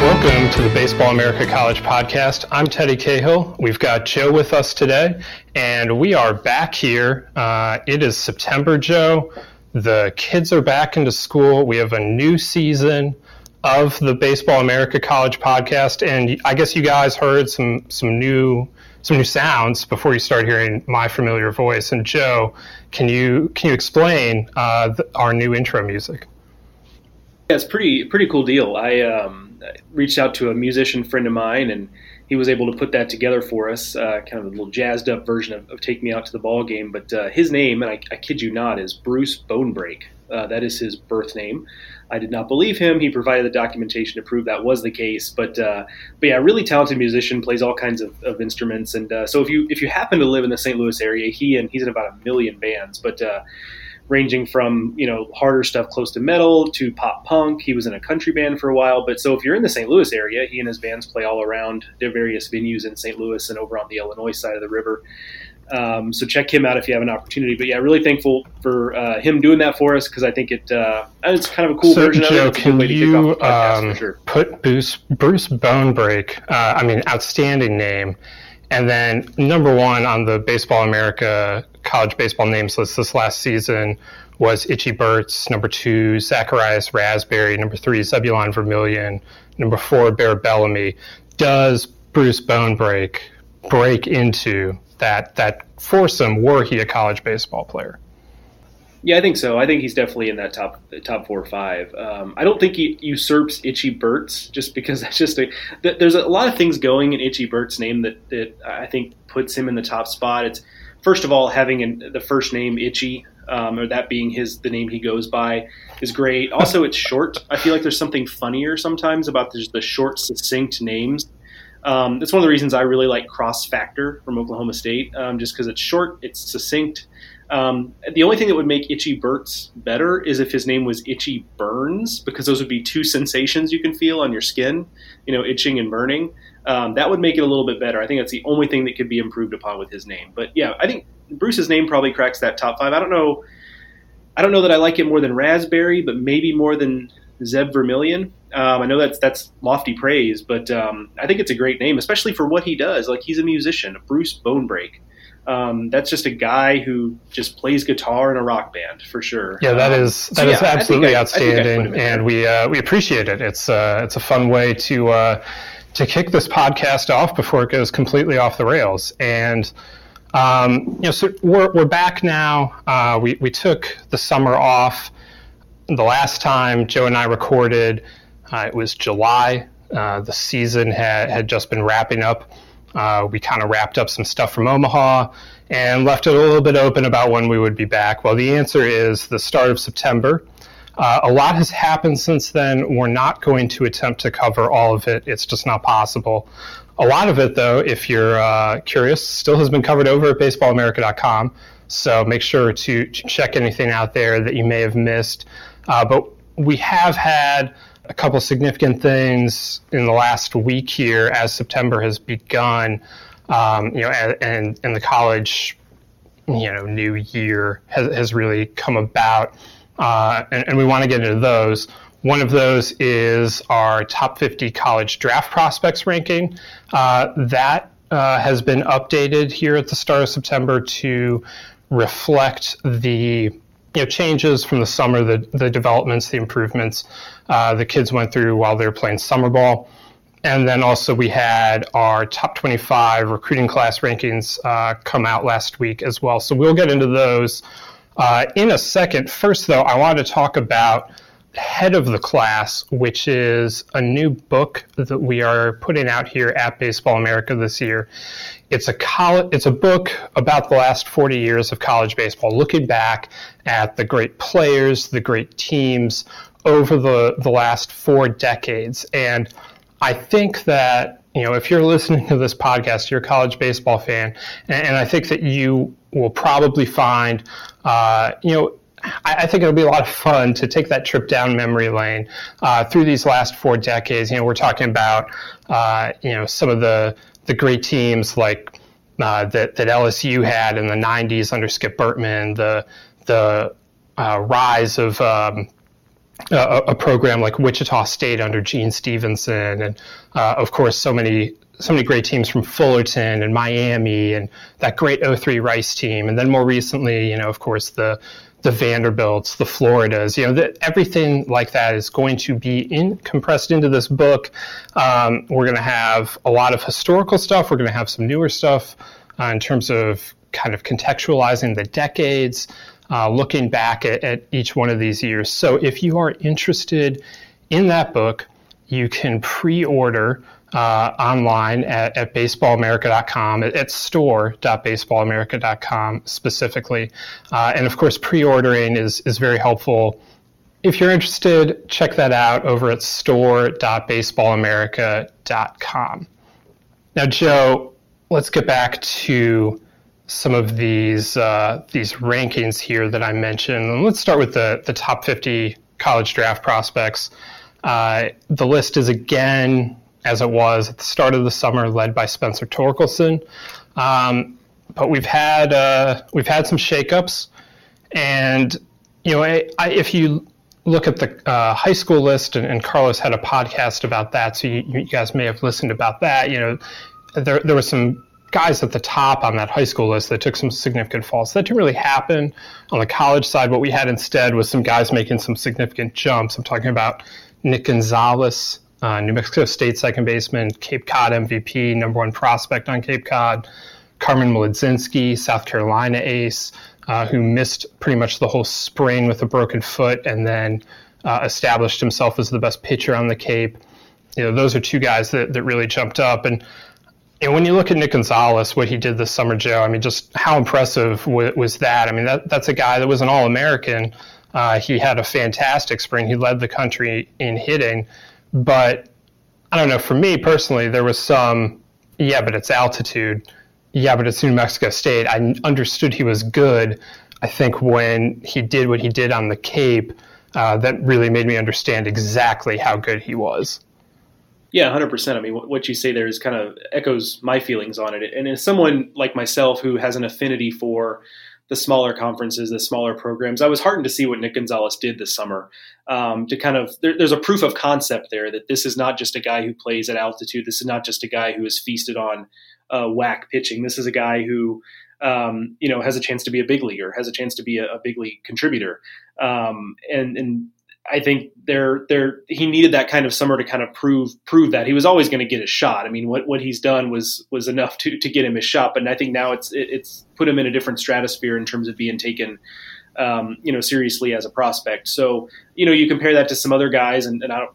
Welcome to the Baseball America College Podcast. I'm Teddy Cahill. We've got Joe with us today, and we are back here. It is September, Joe. The kids are back into school. We have a new season of the Baseball America College Podcast, and I guess you guys heard some new sounds before you start hearing my familiar voice. And Joe, can you explain our new intro music? Yeah, it's pretty cool deal. I reached out to a musician friend of mine, and he was able to put that together for us, kind of a little jazzed up version of Take Me Out to the Ball Game. But his name, and I kid you not, is Bruce Bonebreak. That is his birth name. I did not believe him. He provided the documentation to prove that was the case. But yeah, really talented musician, plays all kinds of instruments. And so if you happen to live in the St. Louis area, he's in about 1 million bands. But ranging from, you know, harder stuff close to metal to pop punk. He was in a country band for a while. But so if you're in the St. Louis area, he and his bands play all around their various venues in St. Louis and over on the Illinois side of the river. So check him out if you have an opportunity. But yeah, really thankful for him doing that for us, because I think it's kind of a cool version of it. It's a good way to kick off the podcast for sure. Put Bruce Bonebreak, outstanding name. And then number one on the Baseball America college baseball names list this last season was Itchy Burtz, number two, Zacharias Raspberry, number three, Zebulon Vermillion, number four, Bear Bellamy. Does Bruce Bonebreak break into that foursome were he a college baseball player? Yeah, I think so. I think he's definitely in that top 4 or 5. I don't think he usurps Itchy Burtz, just because that's just there's a lot of things going in Itchy Burtz's name that I think puts him in the top spot. It's first of all having the first name Itchy, or that being the name he goes by, is great. Also, it's short. I feel like there's something funnier sometimes about just the short, succinct names. That's one of the reasons I really like Cross Factor from Oklahoma State, just because it's short, it's succinct. The only thing that would make Itchy Burtz better is if his name was Itchy Burns, because those would be two sensations you can feel on your skin, you know, itching and burning. That would make it a little bit better. I think that's the only thing that could be improved upon with his name. But yeah, I think Bruce's name probably cracks that top 5. I don't know that I like it more than Raspberry, but maybe more than Zeb Vermillion. I know that's lofty praise, but I think it's a great name, especially for what he does. Like, he's a musician, Bruce Bonebreak. That's just a guy who just plays guitar in a rock band, for sure. Yeah, that is absolutely outstanding, and we appreciate it. It's a fun way to kick this podcast off before it goes completely off the rails. And so we're back now. We took the summer off. The last time Joe and I recorded, it was July. The season had just been wrapping up. We kind of wrapped up some stuff from Omaha and left it a little bit open about when we would be back. Well, the answer is the start of September. A lot has happened since then. We're not going to attempt to cover all of it. It's just not possible. A lot of it, though, if you're curious, still has been covered over at baseballamerica.com. So make sure to check anything out there that you may have missed. But we have had a couple significant things in the last week here as September has begun, and the college, new year has really come about, and we want to get into those. One of those is our top 50 college draft prospects ranking. That has been updated here at the start of September to reflect the changes from the summer, the developments, the improvements the kids went through while they were playing summer ball. And then also we had our top 25 recruiting class rankings come out last week as well. So we'll get into those in a second. First, though, I wanted to talk about head of the class, which is a new book that we are putting out here at Baseball America this year. It's a book about the last 40 years of college baseball, looking back at the great players, the great teams over the last 4 decades. And I think that, you know, if you're listening to this podcast, you're a college baseball fan, and I think that you will probably find, I think it'll be a lot of fun to take that trip down memory lane through these last 4 decades. You know, we're talking about, some of the great teams like that LSU had in the 90s under Skip Bertman, the rise of a program like Wichita State under Gene Stephenson, and of course so many great teams from Fullerton and Miami and that great 03 Rice team. And then more recently, you know, of course, the Vanderbilts, the Floridas, you know, everything like that is going to be compressed into this book. We're going to have a lot of historical stuff. We're going to have some newer stuff in terms of kind of contextualizing the decades, looking back at each one of these years. So if you are interested in that book, you can pre-order online at baseballamerica.com, at store.baseballamerica.com specifically. And of course, pre-ordering is very helpful. If you're interested, check that out over at store.baseballamerica.com. Now, Joe, let's get back to some of these rankings here that I mentioned. And let's start with the top 50 college draft prospects. The list is again, as it was at the start of the summer, led by Spencer Torkelson. But we've had some shakeups, and you know, if you look at the high school list, and Carlos had a podcast about that, so you guys may have listened about that. You know, there were some guys at the top on that high school list that took some significant falls. That didn't really happen on the college side. What we had instead was some guys making some significant jumps. I'm talking about Nick Gonzalez, New Mexico State second baseman, Cape Cod MVP, number one prospect on Cape Cod, Carmen Mlodzinski, South Carolina ace, who missed pretty much the whole spring with a broken foot and then established himself as the best pitcher on the Cape. You know, those are two guys that really jumped up. And when you look at Nick Gonzalez, what he did this summer, Joe, I mean, just how impressive was that? I mean, that's a guy that was an All-American. He had a fantastic spring. He led the country in hitting. But I don't know, for me personally, there was some, yeah, but it's altitude. Yeah, but it's New Mexico State. I understood he was good. I think when he did what he did on the Cape, that really made me understand exactly how good he was. Yeah, 100%. I mean, what you say there is kind of echoes my feelings on it. And as someone like myself who has an affinity for the smaller conferences, the smaller programs, I was heartened to see what Nick Gonzalez did this summer. To kind of, there's a proof of concept there that this is not just a guy who plays at altitude. This is not just a guy who is feasted on whack pitching. This is a guy who, has a chance to be a big leaguer, has a chance to be a big league contributor. And I think he needed that kind of summer to kind of prove that he was always going to get his shot. I mean, what he's done was enough to get him his shot, but I think now it's put him in a different stratosphere in terms of being taken, seriously as a prospect. So, you know, you compare that to some other guys, and I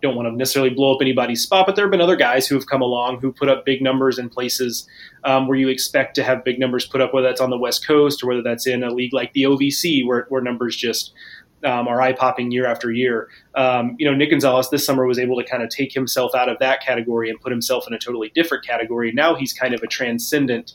don't want to necessarily blow up anybody's spot, but there have been other guys who have come along who put up big numbers in places where you expect to have big numbers put up, whether that's on the West Coast or whether that's in a league like the OVC where numbers just are eye-popping year after year. Nick Gonzalez this summer was able to kind of take himself out of that category and put himself in a totally different category. Now he's kind of a transcendent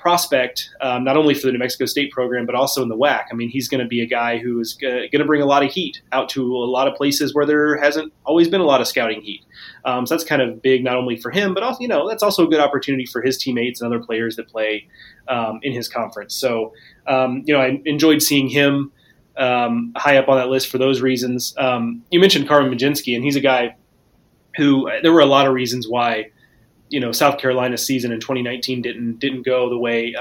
prospect, not only for the New Mexico State program, but also in the WAC. I mean, he's going to be a guy who is going to bring a lot of heat out to a lot of places where there hasn't always been a lot of scouting heat. So that's kind of big, not only for him, but also, that's also a good opportunity for his teammates and other players that play in his conference. So, I enjoyed seeing him high up on that list for those reasons. You mentioned Carmen Mlodzinski, and he's a guy who there were a lot of reasons why, South Carolina's season in 2019 didn't go the way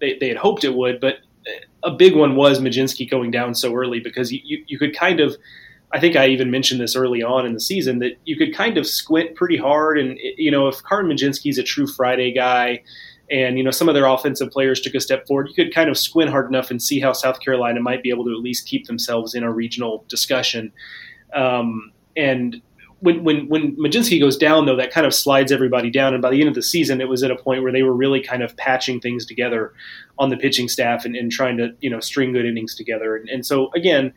they had hoped it would. But a big one was Mlodzinski going down so early, because you could kind of, I think I even mentioned this early on in the season, that you could kind of squint pretty hard. And, if Carmen Mlodzinski is a true Friday guy, and, you know, some of their offensive players took a step forward, you could kind of squint hard enough and see how South Carolina might be able to at least keep themselves in a regional discussion. And when Mlodzinski goes down, though, that kind of slides everybody down. And by the end of the season, it was at a point where they were really kind of patching things together on the pitching staff and trying to, you know, string good innings together. And so, again,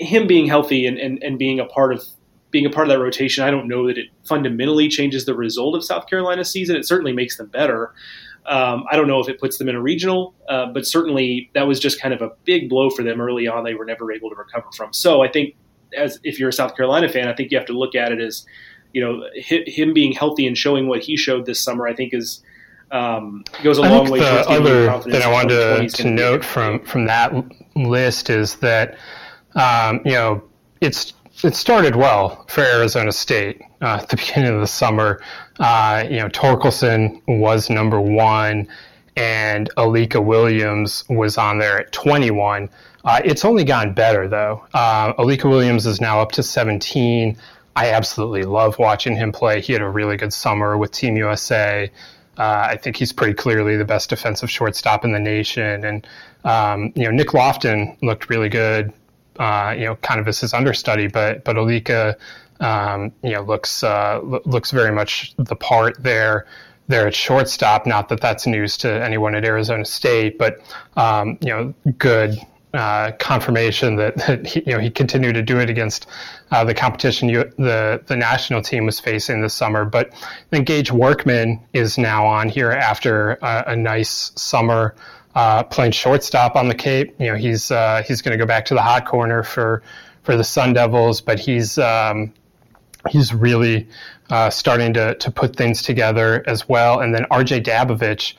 him being healthy and being a part of that rotation, I don't know that it fundamentally changes the result of South Carolina's season. It certainly makes them better. I don't know if it puts them in a regional, but certainly that was just kind of a big blow for them early on. They were never able to recover from. So I think, as if you're a South Carolina fan, I think you have to look at it as, you know, him being healthy and showing what he showed this summer, I think is goes a long way. The other thing I wanted to note from that list is that, you know, it started well for Arizona State at the beginning of the summer. You know, Torkelson was number one, and Alika Williams was on there at 21. It's only gotten better, though. Alika Williams is now up to 17. I absolutely love watching him play. He had a really good summer with Team USA. I think he's pretty clearly the best defensive shortstop in the nation. And, you know, Nick Loftin looked really good. You know, kind of as his understudy, but Alika, you know, looks very much the part there at shortstop. Not that that's news to anyone at Arizona State, but you know, good confirmation that he, you know, he continued to do it against the competition the national team was facing this summer. But then Gage Workman is now on here after a nice summer. Playing shortstop on the Cape. You know, he's going to go back to the hot corner for the Sun Devils, but he's really starting to put things together as well. And then RJ Dabovich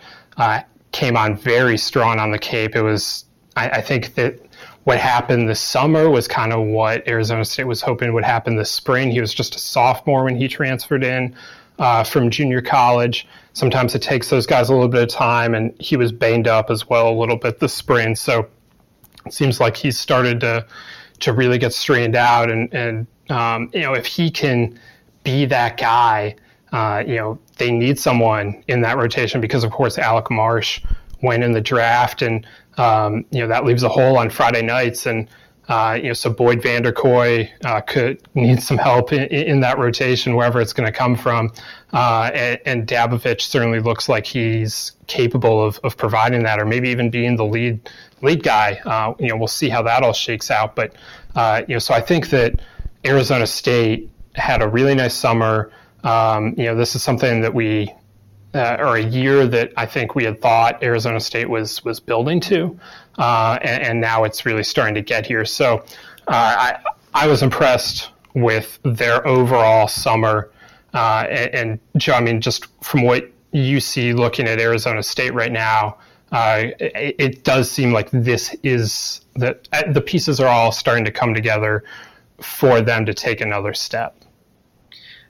came on very strong on the Cape. It was, I think that what happened this summer was kind of what Arizona State was hoping would happen this spring. He was just a sophomore when he transferred in from junior college. Sometimes it takes those guys a little bit of time, and he was banged up as well a little bit this spring. So it seems like he's started to really get strained out. And you know, if he can be that guy, you know, they need someone in that rotation because, of course, Alec Marsh went in the draft, and, you know, that leaves a hole on Friday nights. And, you know, so Boyd Vanderkoy could need some help in that rotation, wherever it's going to come from. And Dabovich certainly looks like he's capable of providing that, or maybe even being the lead guy. You know, we'll see how that all shakes out. But, you know, so I think that Arizona State had a really nice summer. You know, this is something that we or a year that I think we had thought Arizona State was building to, and now it's really starting to get here. So I was impressed with their overall summer, and Joe, I mean, just from what you see looking at Arizona State right now, it does seem like this is the pieces are all starting to come together for them to take another step.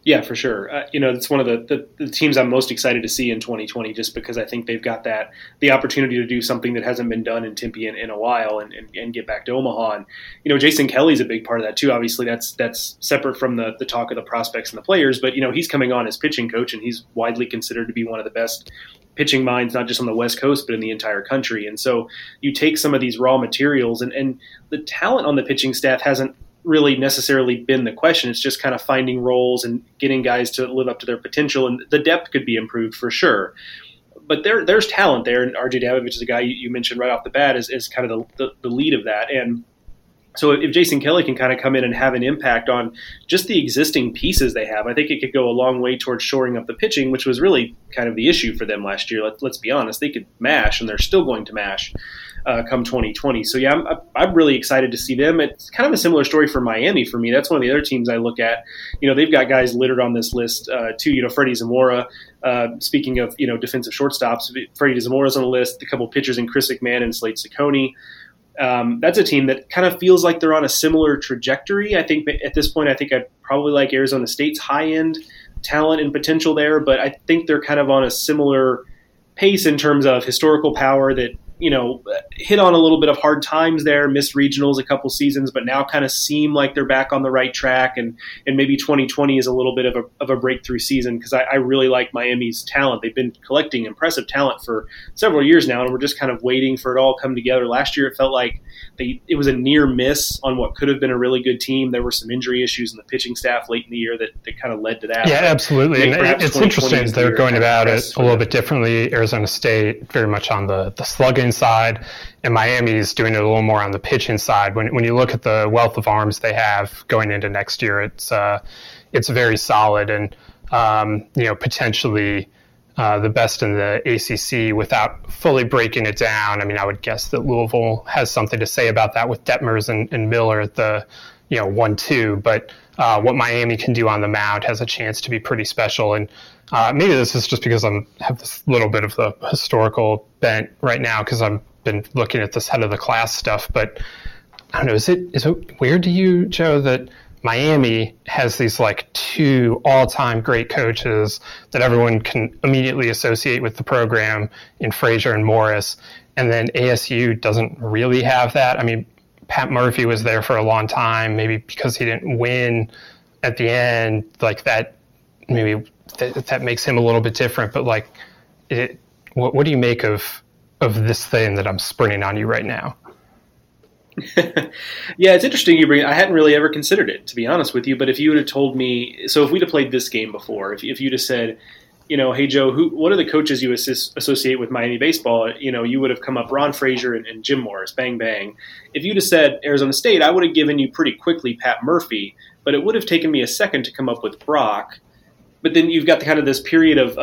Yeah, for sure. You know, it's one of the teams I'm most excited to see in 2020, just because I think they've got the opportunity to do something that hasn't been done in Tempe in a while, and get back to Omaha. And, you know, Jason Kelly's a big part of that too. Obviously, that's separate from the talk of the prospects and the players, but, you know, he's coming on as pitching coach, and he's widely considered to be one of the best pitching minds, not just on the West Coast, but in the entire country. And so you take some of these raw materials, and the talent on the pitching staff hasn't really necessarily been the question. It's just kind of finding roles and getting guys to live up to their potential, and the depth could be improved for sure. But there's talent there, and RJ Dabovich is a guy you mentioned right off the bat is kind of the lead of that. And so if Jason Kelly can kind of come in and have an impact on just the existing pieces they have, I think it could go a long way towards shoring up the pitching, which was really kind of the issue for them last year. Let's be honest, they could mash, and they're still going to mash come 2020. So, yeah, I'm really excited to see them. It's kind of a similar story for Miami for me. That's one of the other teams I look at. You know, they've got guys littered on this list, too. You know, Freddie Zamora, speaking of, you know, defensive shortstops, Freddie Zamora's on the list, a couple pitchers in Chris McMahon and Slate Ciccone. That's a team that kind of feels like they're on a similar trajectory. I think at this point, I think I probably like Arizona State's high-end talent and potential there, but I think they're kind of on a similar pace in terms of historical power that, you know, hit on a little bit of hard times there, missed regionals a couple seasons, but now kind of seem like they're back on the right track. And maybe 2020 is a little bit of a breakthrough season, because I really like Miami's talent. They've been collecting impressive talent for several years now, and we're just kind of waiting for it all to come together. Last year, it felt like it was a near miss on what could have been a really good team. There were some injury issues in the pitching staff late in the year that kind of led to that. Yeah, absolutely. And it's interesting they're going about it a little bit differently. Arizona State very much on the slugging side, and Miami's doing it a little more on the pitching side. When you look at the wealth of arms they have going into next year, it's very solid and potentially the best in the ACC without fully breaking it down. I mean, I would guess that Louisville has something to say about that with Detmers and Miller at the 1-2, but what Miami can do on the mound has a chance to be pretty special. And maybe this is just because I have this little bit of the historical bent right now, because I've been looking at this head of the class stuff, but I don't know, is it weird to you, Joe, that Miami has these like two all-time great coaches that everyone can immediately associate with the program in Frazier and Morris, and then ASU doesn't really have that? I mean, Pat Murphy was there for a long time, maybe because he didn't win at the end, like that. Maybe that makes him a little bit different. But like, what do you make of this thing that I'm sprinting on you right now? Yeah, it's interesting you bring. I hadn't really ever considered it, to be honest with you. But if you would have told me, so if we'd have played this game before, if you'd have said, hey Joe, what are the coaches you associate with Miami baseball? You would have come up Ron Frazier and Jim Morris, bang bang. If you'd have said Arizona State, I would have given you pretty quickly Pat Murphy, but it would have taken me a second to come up with Brock. But then you've got the kind of this period of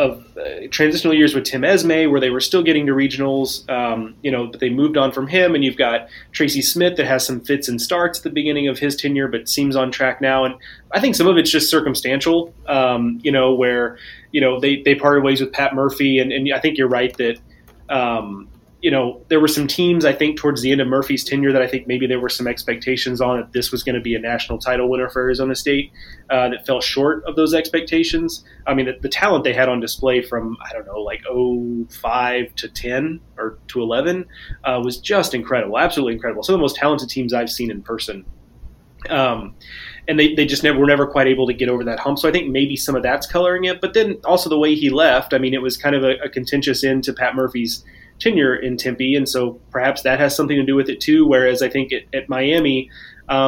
transitional years with Tim Esme, where they were still getting to regionals, but they moved on from him. And you've got Tracy Smith that has some fits and starts at the beginning of his tenure, but seems on track now. And I think some of it's just circumstantial, where, they parted ways with Pat Murphy. And I think you're right that, there were some teams, I think, towards the end of Murphy's tenure that I think maybe there were some expectations on that this was going to be a national title winner for Arizona State that fell short of those expectations. I mean, the talent they had on display from, I don't know, like 05 to 10 or to 11 was just incredible, absolutely incredible. Some of the most talented teams I've seen in person. And they just were never quite able to get over that hump. So I think maybe some of that's coloring it. But then also the way he left, I mean, it was kind of a contentious end to Pat Murphy's tenure in Tempe, and so perhaps that has something to do with it too, whereas I think at Miami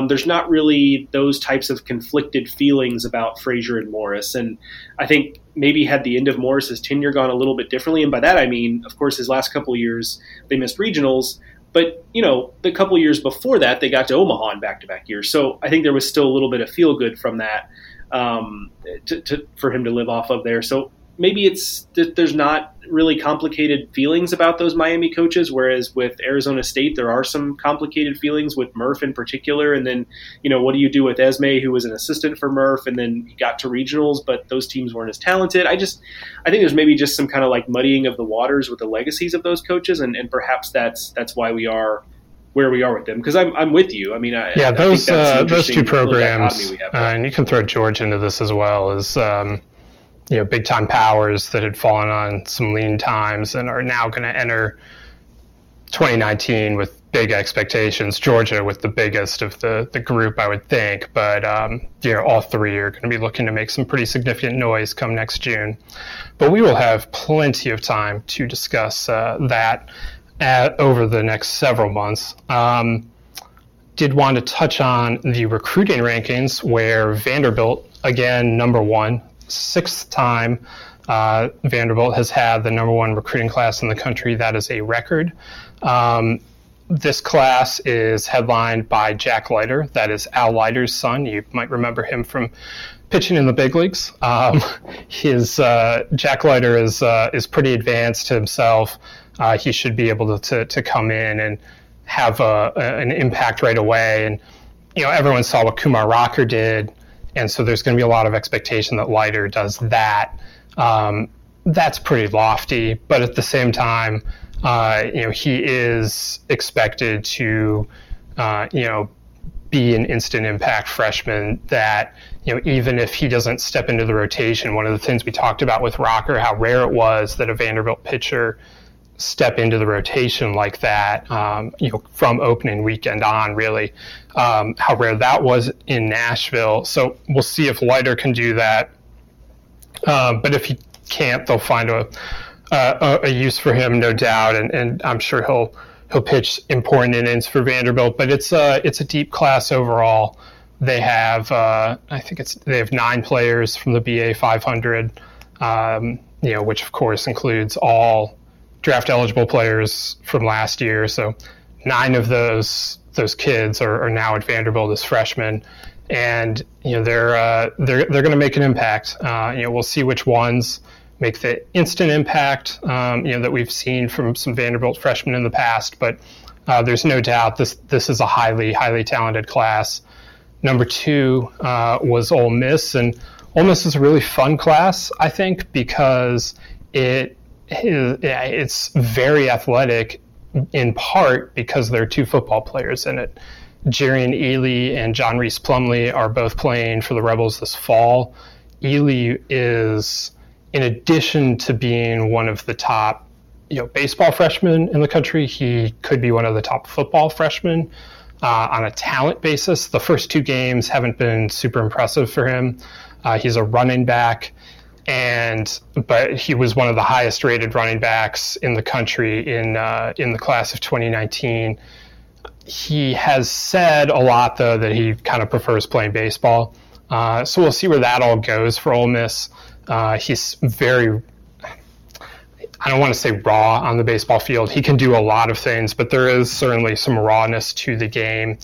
there's not really those types of conflicted feelings about Frazier and Morris. And I think maybe had the end of Morris's tenure gone a little bit differently, and by that I mean, of course, his last couple of years they missed regionals, but the couple of years before that they got to Omaha in back-to-back years, so I think there was still a little bit of feel-good from that for him to live off of there. So maybe it's that there's not really complicated feelings about those Miami coaches, whereas with Arizona State, there are some complicated feelings with Murph in particular. And then, what do you do with Esme, who was an assistant for Murph, and then he got to regionals, but those teams weren't as talented. I think there's maybe just some kind of like muddying of the waters with the legacies of those coaches. And perhaps that's why we are where we are with them. Because I'm with you. I mean, those two programs, and you can throw George into this as well, as, big time powers that had fallen on some lean times and are now going to enter 2019 with big expectations. Georgia with the biggest of the group, I would think, but all three are going to be looking to make some pretty significant noise come next June. But we will have plenty of time to discuss that over the next several months. Did want to touch on the recruiting rankings, where Vanderbilt, again, number one. Sixth time Vanderbilt has had the number one recruiting class in the country. That is a record. This class is headlined by Jack Leiter. That is Al Leiter's son. You might remember him from pitching in the big leagues. Jack Leiter is pretty advanced to himself. He should be able to come in and have an impact right away. And everyone saw what Kumar Rocker did. And so there's going to be a lot of expectation that Leiter does that. That's pretty lofty, but at the same time, he is expected to, be an instant impact freshman that, even if he doesn't step into the rotation, one of the things we talked about with Rocker, how rare it was that a Vanderbilt pitcher step into the rotation like that, from opening weekend on, really, how rare that was in Nashville. So we'll see if Leiter can do that. But if he can't, they'll find a use for him, no doubt, and I'm sure he'll pitch important innings for Vanderbilt. But it's a deep class overall. They have they have 9 players from the BA 500, which of course includes all draft eligible players from last year. So 9 of those kids are now at Vanderbilt as freshmen, and they're going to make an impact. We'll see which ones make the instant impact that we've seen from some Vanderbilt freshmen in the past, but there's no doubt this is a highly talented class. Number 2 was Ole Miss, and Ole Miss is a really fun class, I think, because it's very athletic, in part because there are 2 football players in it. Jairian Ely and John Rhys Plumlee are both playing for the Rebels this fall. Ely is, in addition to being one of the top baseball freshmen in the country, he could be one of the top football freshmen. On a talent basis, the first 2 games haven't been super impressive for him. He's a running back, but he was one of the highest rated running backs in the country in the class of 2019. He has said a lot, though, that he kind of prefers playing baseball. So we'll see where that all goes for Ole Miss. He's very, I don't want to say raw on the baseball field. He can do a lot of things, but there is certainly some rawness to the game.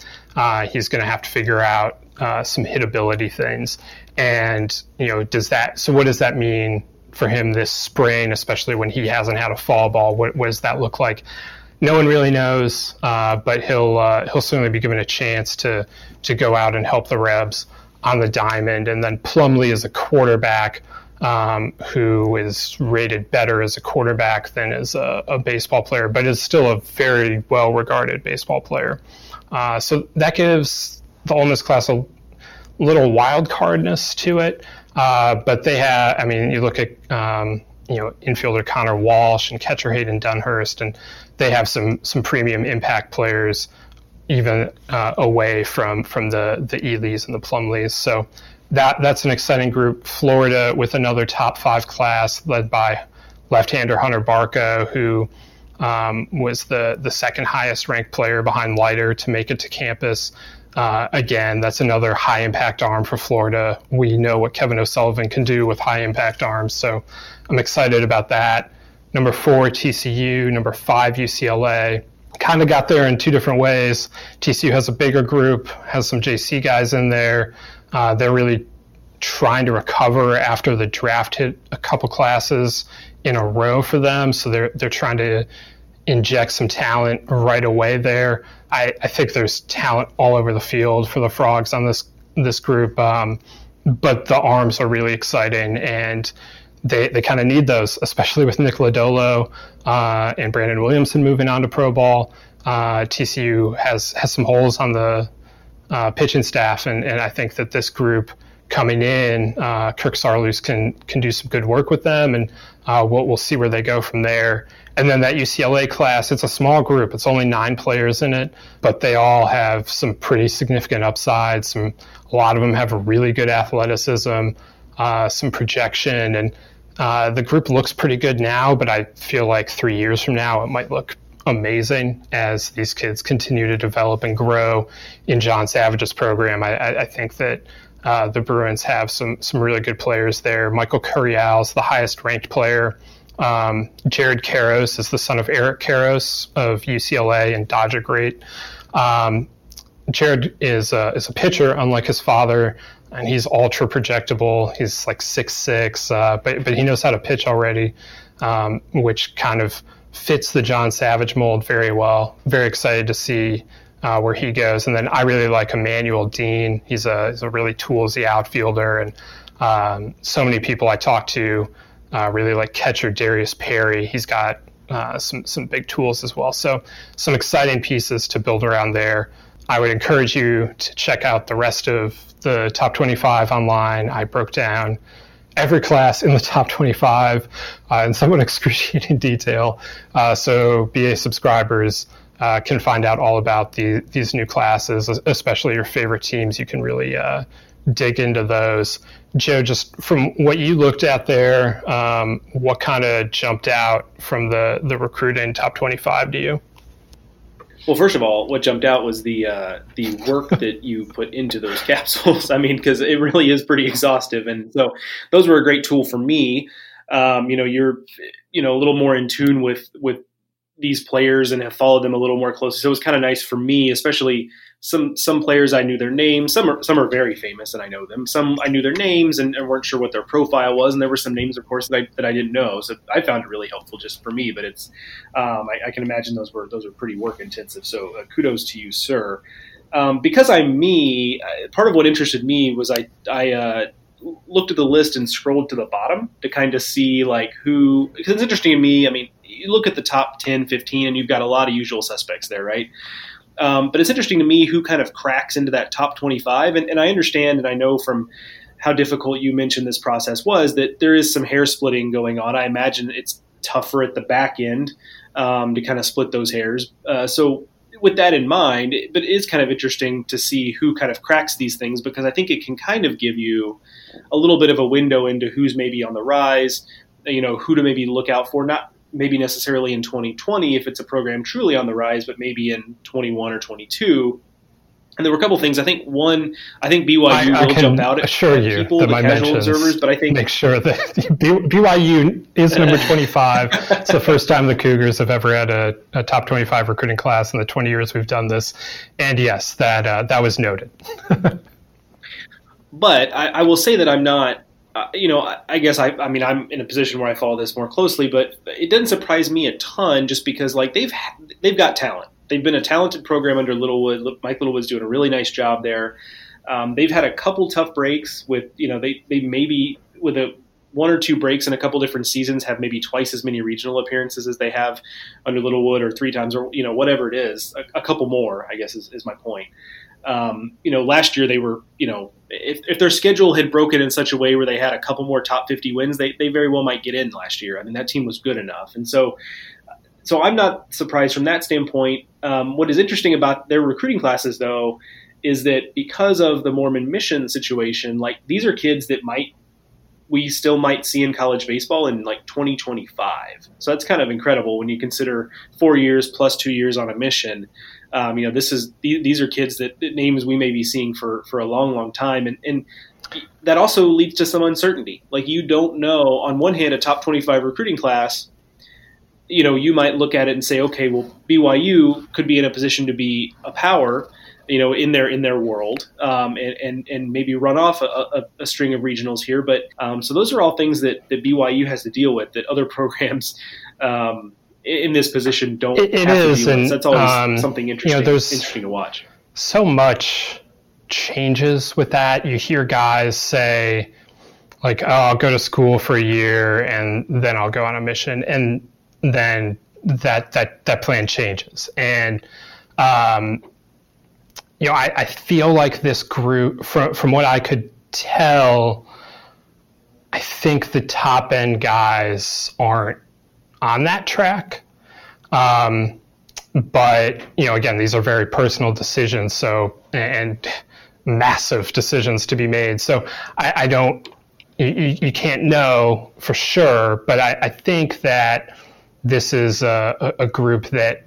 He's going to have to figure out some hitability things. And, so what does that mean for him this spring, especially when he hasn't had a fall ball? What does that look like? No one really knows, but he'll certainly be given a chance to go out and help the Rebs on the diamond. And then Plumlee is a quarterback who is rated better as a quarterback than as a baseball player, but is still a very well-regarded baseball player. So that gives the Ole Miss class a little wild cardness to it. But they have, you look at infielder Connor Walsh and catcher Hayden Dunhurst, and they have some premium impact players, even away from the Elys and the Plumleys. So That's an exciting group. Florida with another top 5 class led by left-hander Hunter Barco, who was the second highest ranked player behind Leiter to make it to campus. Again, that's another high impact arm for Florida. We know what Kevin O'Sullivan can do with high impact arms, so I'm excited about that. Number 4, TCU. Number 5, UCLA. Kind of got there in 2 different ways. TCU has a bigger group, has some JC guys in there. They're really trying to recover after the draft hit a couple classes in a row for them, so they're trying to inject some talent right away there. I think there's talent all over the field for the Frogs on this group, but the arms are really exciting, and they kind of need those, especially with Nick Lodolo and Brandon Williamson moving on to pro ball. TCU has some holes on the pitching staff, and I think that this group coming in, Kirk Sarlous can do some good work with them, and we'll see where they go from there. And then that UCLA class, it's a small group. It's only 9 players in it, but they all have some pretty significant upsides. A lot of them have a really good athleticism, some projection, and the group looks pretty good now, but I feel like 3 years from now it might look amazing as these kids continue to develop and grow in John Savage's program. I think that the Bruins have some really good players there. Michael Curiel is the highest ranked player. Jared Karros is the son of Eric Karros of UCLA and Dodger great. Jared is a pitcher, unlike his father, and he's ultra projectable. He's like 6'6", but he knows how to pitch already, which kind of fits the John Savage mold very well. Very excited to see where he goes. And then I really like Emmanuel Dean. He's a really toolsy outfielder. And so many people I talk to really like catcher Darius Perry. He's got some big tools as well. So some exciting pieces to build around there. I would encourage you to check out the rest of the top 25 online. I broke down every class in the top 25 in somewhat excruciating detail. So BA subscribers can find out all about these new classes, especially your favorite teams. You can really dig into those. Joe, just from what you looked at there, what kind of jumped out from the recruiting top 25 to you? Well, first of all, what jumped out was the work that you put into those capsules. I mean, because it really is pretty exhaustive, and so those were a great tool for me. You're a little more in tune with these players and have followed them a little more closely. So it was kind of nice for me, especially some players I knew their names. Some are very famous and I know them. Some I knew their names and weren't sure what their profile was, and there were some names, of course, that I didn't know. So I found it really helpful just for me. But it's I can imagine those were pretty work intensive. So kudos to you, sir. Because I'm me, part of what interested me was I looked at the list and scrolled to the bottom to kind of see like who, because it's interesting to me. I mean, you look at the top 10, 15, and you've got a lot of usual suspects there, right? But it's interesting to me who kind of cracks into that top 25. And I understand, and I know from how difficult you mentioned this process was, that there is some hair splitting going on. I imagine it's tougher at the back end to kind of split those hairs. So with that in mind, but it is kind of interesting to see who kind of cracks these things, because I think it can kind of give you a little bit of a window into who's maybe on the rise, you know, who to maybe look out for, not maybe necessarily in 2020 if it's a program truly on the rise, but maybe in 21 or 22. And there were a couple things. I think one, BYU will jump out at people, the casual observers, but I think make sure that BYU is number 25. It's the first time the Cougars have ever had a top 25 recruiting class in the 20 years we've done this. And yes, that was noted. But I will say that I'm not, I guess I'm in a position where I follow this more closely, but it doesn't surprise me a ton, just because like they've got talent. They've been a talented program under Littlewood. Mike Littlewood's doing a really nice job there. They've had a couple tough breaks with, they maybe with one or two breaks in a couple different seasons have maybe twice as many regional appearances as they have under Littlewood, or three times, or, whatever it is, a couple more, I guess is my point. Last year they were, if their schedule had broken in such a way where they had a couple more top 50 wins, they very well might get in last year. I mean, that team was good enough. And so I'm not surprised from that standpoint. What is interesting about their recruiting classes, though, is that because of the Mormon Mission situation, like these are kids that we still might see in college baseball in like 2025. So that's kind of incredible when you consider 4 years plus 2 years on a mission. These are kids that names we may be seeing for a long, long time. And that also leads to some uncertainty. Like you don't know, on one hand, a top 25 recruiting class, you might look at it and say, okay, well, BYU could be in a position to be a power, in their world, and maybe run off a string of regionals here. But so those are all things that BYU has to deal with that other programs in this position don't have to deal with. So that's always something interesting, interesting to watch. So much changes with that. You hear guys say, like, oh, I'll go to school for a year and then I'll go on a mission. And then that plan changes. And I feel like this group, from what I could tell, I think the top end guys aren't on that track. But again, these are very personal decisions, and massive decisions to be made. So I don't, you can't know for sure, but I think that this is a group that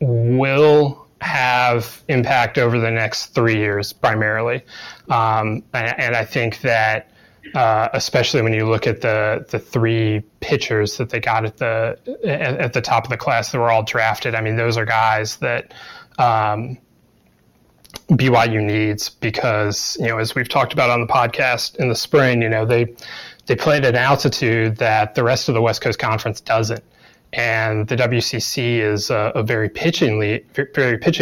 will have impact over the next 3 years primarily. And I think that especially when you look at the three pitchers that they got at the top of the class that were all drafted, I mean, those are guys that BYU needs because, as we've talked about on the podcast in the spring, they played at an altitude that the rest of the West Coast Conference doesn't. And the WCC is a very pitching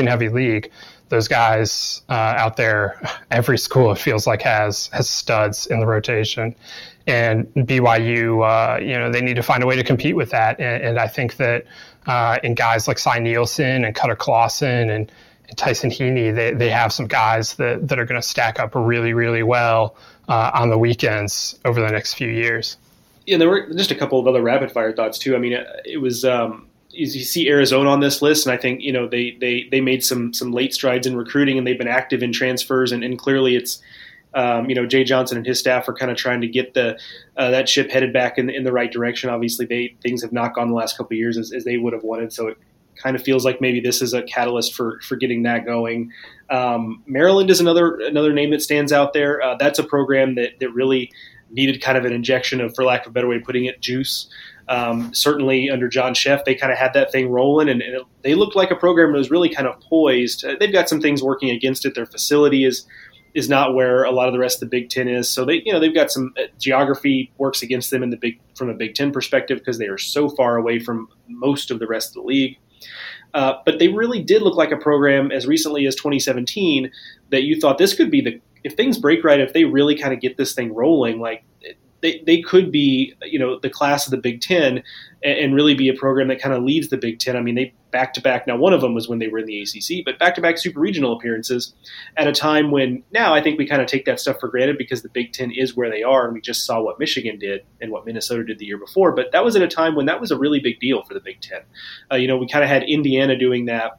heavy league. Those guys out there, every school it feels like has studs in the rotation, and BYU, they need to find a way to compete with that. And I think that in guys like Cy Nielsen and Cutter Clawson and Tyson Heaney, they have some guys that are going to stack up really, really well on the weekends over the next few years. Yeah, and there were just a couple of other rapid-fire thoughts, too. I mean, it was you see Arizona on this list, and I think, you know, they made some late strides in recruiting, and they've been active in transfers, and clearly it's you know, Jay Johnson and his staff are kind of trying to get the that ship headed back in the right direction. Obviously, things have not gone the last couple of years as they would have wanted, so it kind of feels like maybe this is a catalyst for getting that going. Maryland is another name that stands out there. That's a program that really needed kind of an injection of, for lack of a better way of putting it, juice. Certainly under John Sheff, they kind of had that thing rolling, and they looked like a program that was really kind of poised. They've got some things working against it. Their facility is not where a lot of the rest of the Big Ten is. So they've got some geography works against them from a Big Ten perspective, because they are so far away from most of the rest of the league. But they really did look like a program as recently as 2017 that you thought this could be if things break right, if they really kind of get this thing rolling, like they could be, you know, the class of the Big Ten and really be a program that kind of leads the Big Ten. I mean, they back-to-back, now one of them was when they were in the ACC, but back-to-back super regional appearances at a time when now I think we kind of take that stuff for granted because the Big Ten is where they are, and we just saw what Michigan did and what Minnesota did the year before. But that was at a time when that was a really big deal for the Big Ten. You know, we kind of had Indiana doing that.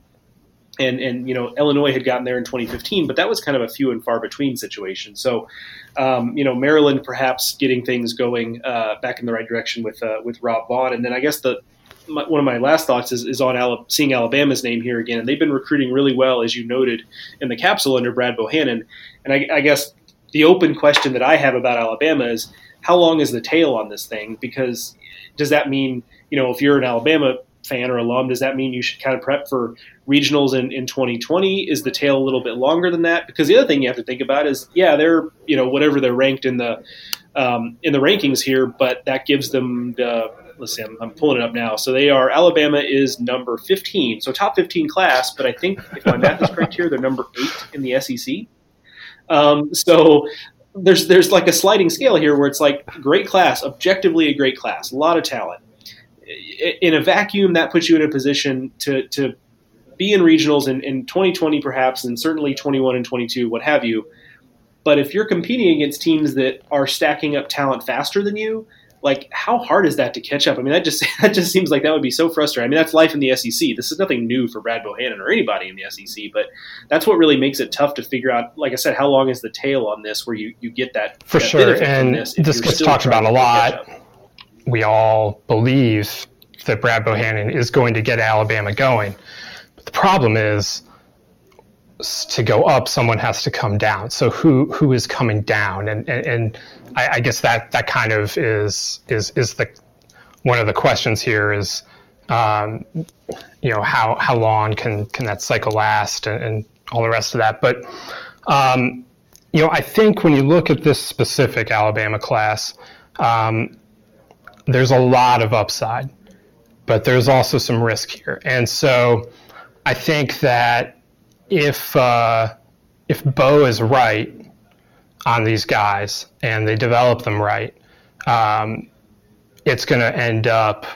And you know, Illinois had gotten there in 2015, but that was kind of a few and far between situation. So, you know, Maryland perhaps getting things going back in the right direction with Rob Vaughn. And then I guess one of my last thoughts is on seeing Alabama's name here again. And they've been recruiting really well, as you noted, in the capsule under Brad Bohannon. And I guess the open question that I have about Alabama is, how long is the tail on this thing? Because does that mean, you know, if you're an Alabama fan or alum, does that mean you should kind of prep for regionals in 2020? Is the tail a little bit longer than that? Because the other thing you have to think about is, yeah, they're, you know, whatever they're ranked in the rankings here, but that gives them the, let's see, I'm pulling it up now. So they are, Alabama is number 15, so top 15 class, but I think if my math is correct here, they're number 8 in the SEC. So there's like a sliding scale here where it's like great class, objectively a great class, a lot of talent. In a vacuum, that puts you in a position to be in regionals in 2020 perhaps, and certainly 21 and 22, what have you. But if you're competing against teams that are stacking up talent faster than you, like how hard is that to catch up? I mean, that just seems like that would be so frustrating. I mean, that's life in the SEC. This is nothing new for Brad Bohannon or anybody in the SEC, but that's what really makes it tough to figure out, like I said, how long is the tail on this where you get that for that sure. And this gets talked about a lot. We all believe that Brad Bohannon is going to get Alabama going. But the problem is, to go up, someone has to come down. So who is coming down? And I guess that kind of is the one of the questions here is, you know, how long can that cycle last and all the rest of that. But, you know, I think when you look at this specific Alabama class, there's a lot of upside, but there's also some risk here. And so I think that if Bo is right on these guys and they develop them right, it's going to end up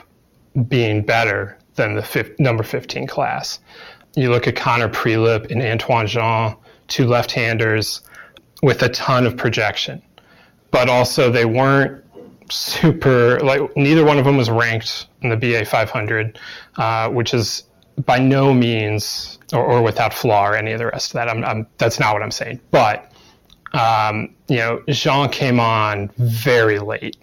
being better than the number 15 class. You look at Connor Prelip and Antoine Jean, two left-handers with a ton of projection, but also they weren't super, like neither one of them was ranked in the BA 500, which is by no means or without flaw or any of the rest of that. That's not what I'm saying. But, you know, Jean came on very late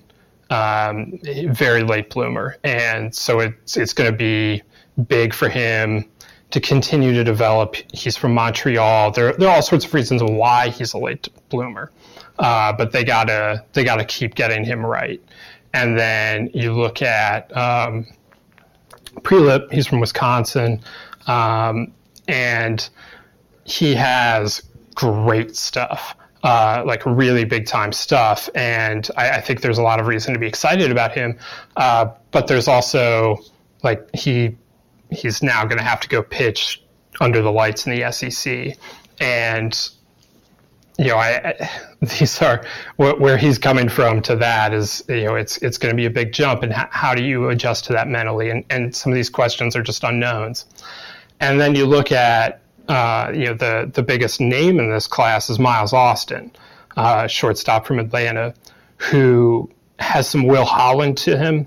bloomer. And so it's going to be big for him to continue to develop. He's from Montreal. There are all sorts of reasons why he's a late bloomer. But they gotta keep getting him right. And then you look at Prelip. He's from Wisconsin, and he has great stuff, like really big time stuff. And I think there's a lot of reason to be excited about him. But there's also like he's now going to have to go pitch under the lights in the SEC, and you know, these are where he's coming from to that is, you know, it's going to be a big jump. And how do you adjust to that mentally? And some of these questions are just unknowns. And then you look at, you know, the biggest name in this class is Miles Austin, shortstop from Atlanta, who has some Will Holland to him.